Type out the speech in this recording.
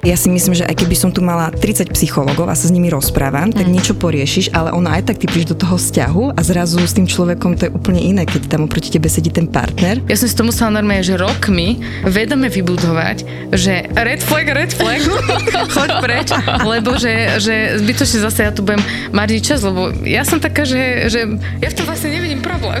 Ja si myslím, že aj keby som tu mala 30 psychologov a sa s nimi rozprávam, tak niečo poriešiš, ale ono aj tak, ty prídeš do toho vzťahu a zrazu s tým človekom to je úplne iné, keď tam oproti tebe sedí ten partner. Ja som si to musela normálne, že rokmi vedome vybudovať, že red flag, choď preč, lebo že zbytočne zase ja tu budem marniť čas, lebo ja som taká, že ja v tom vlastne nevidím problém.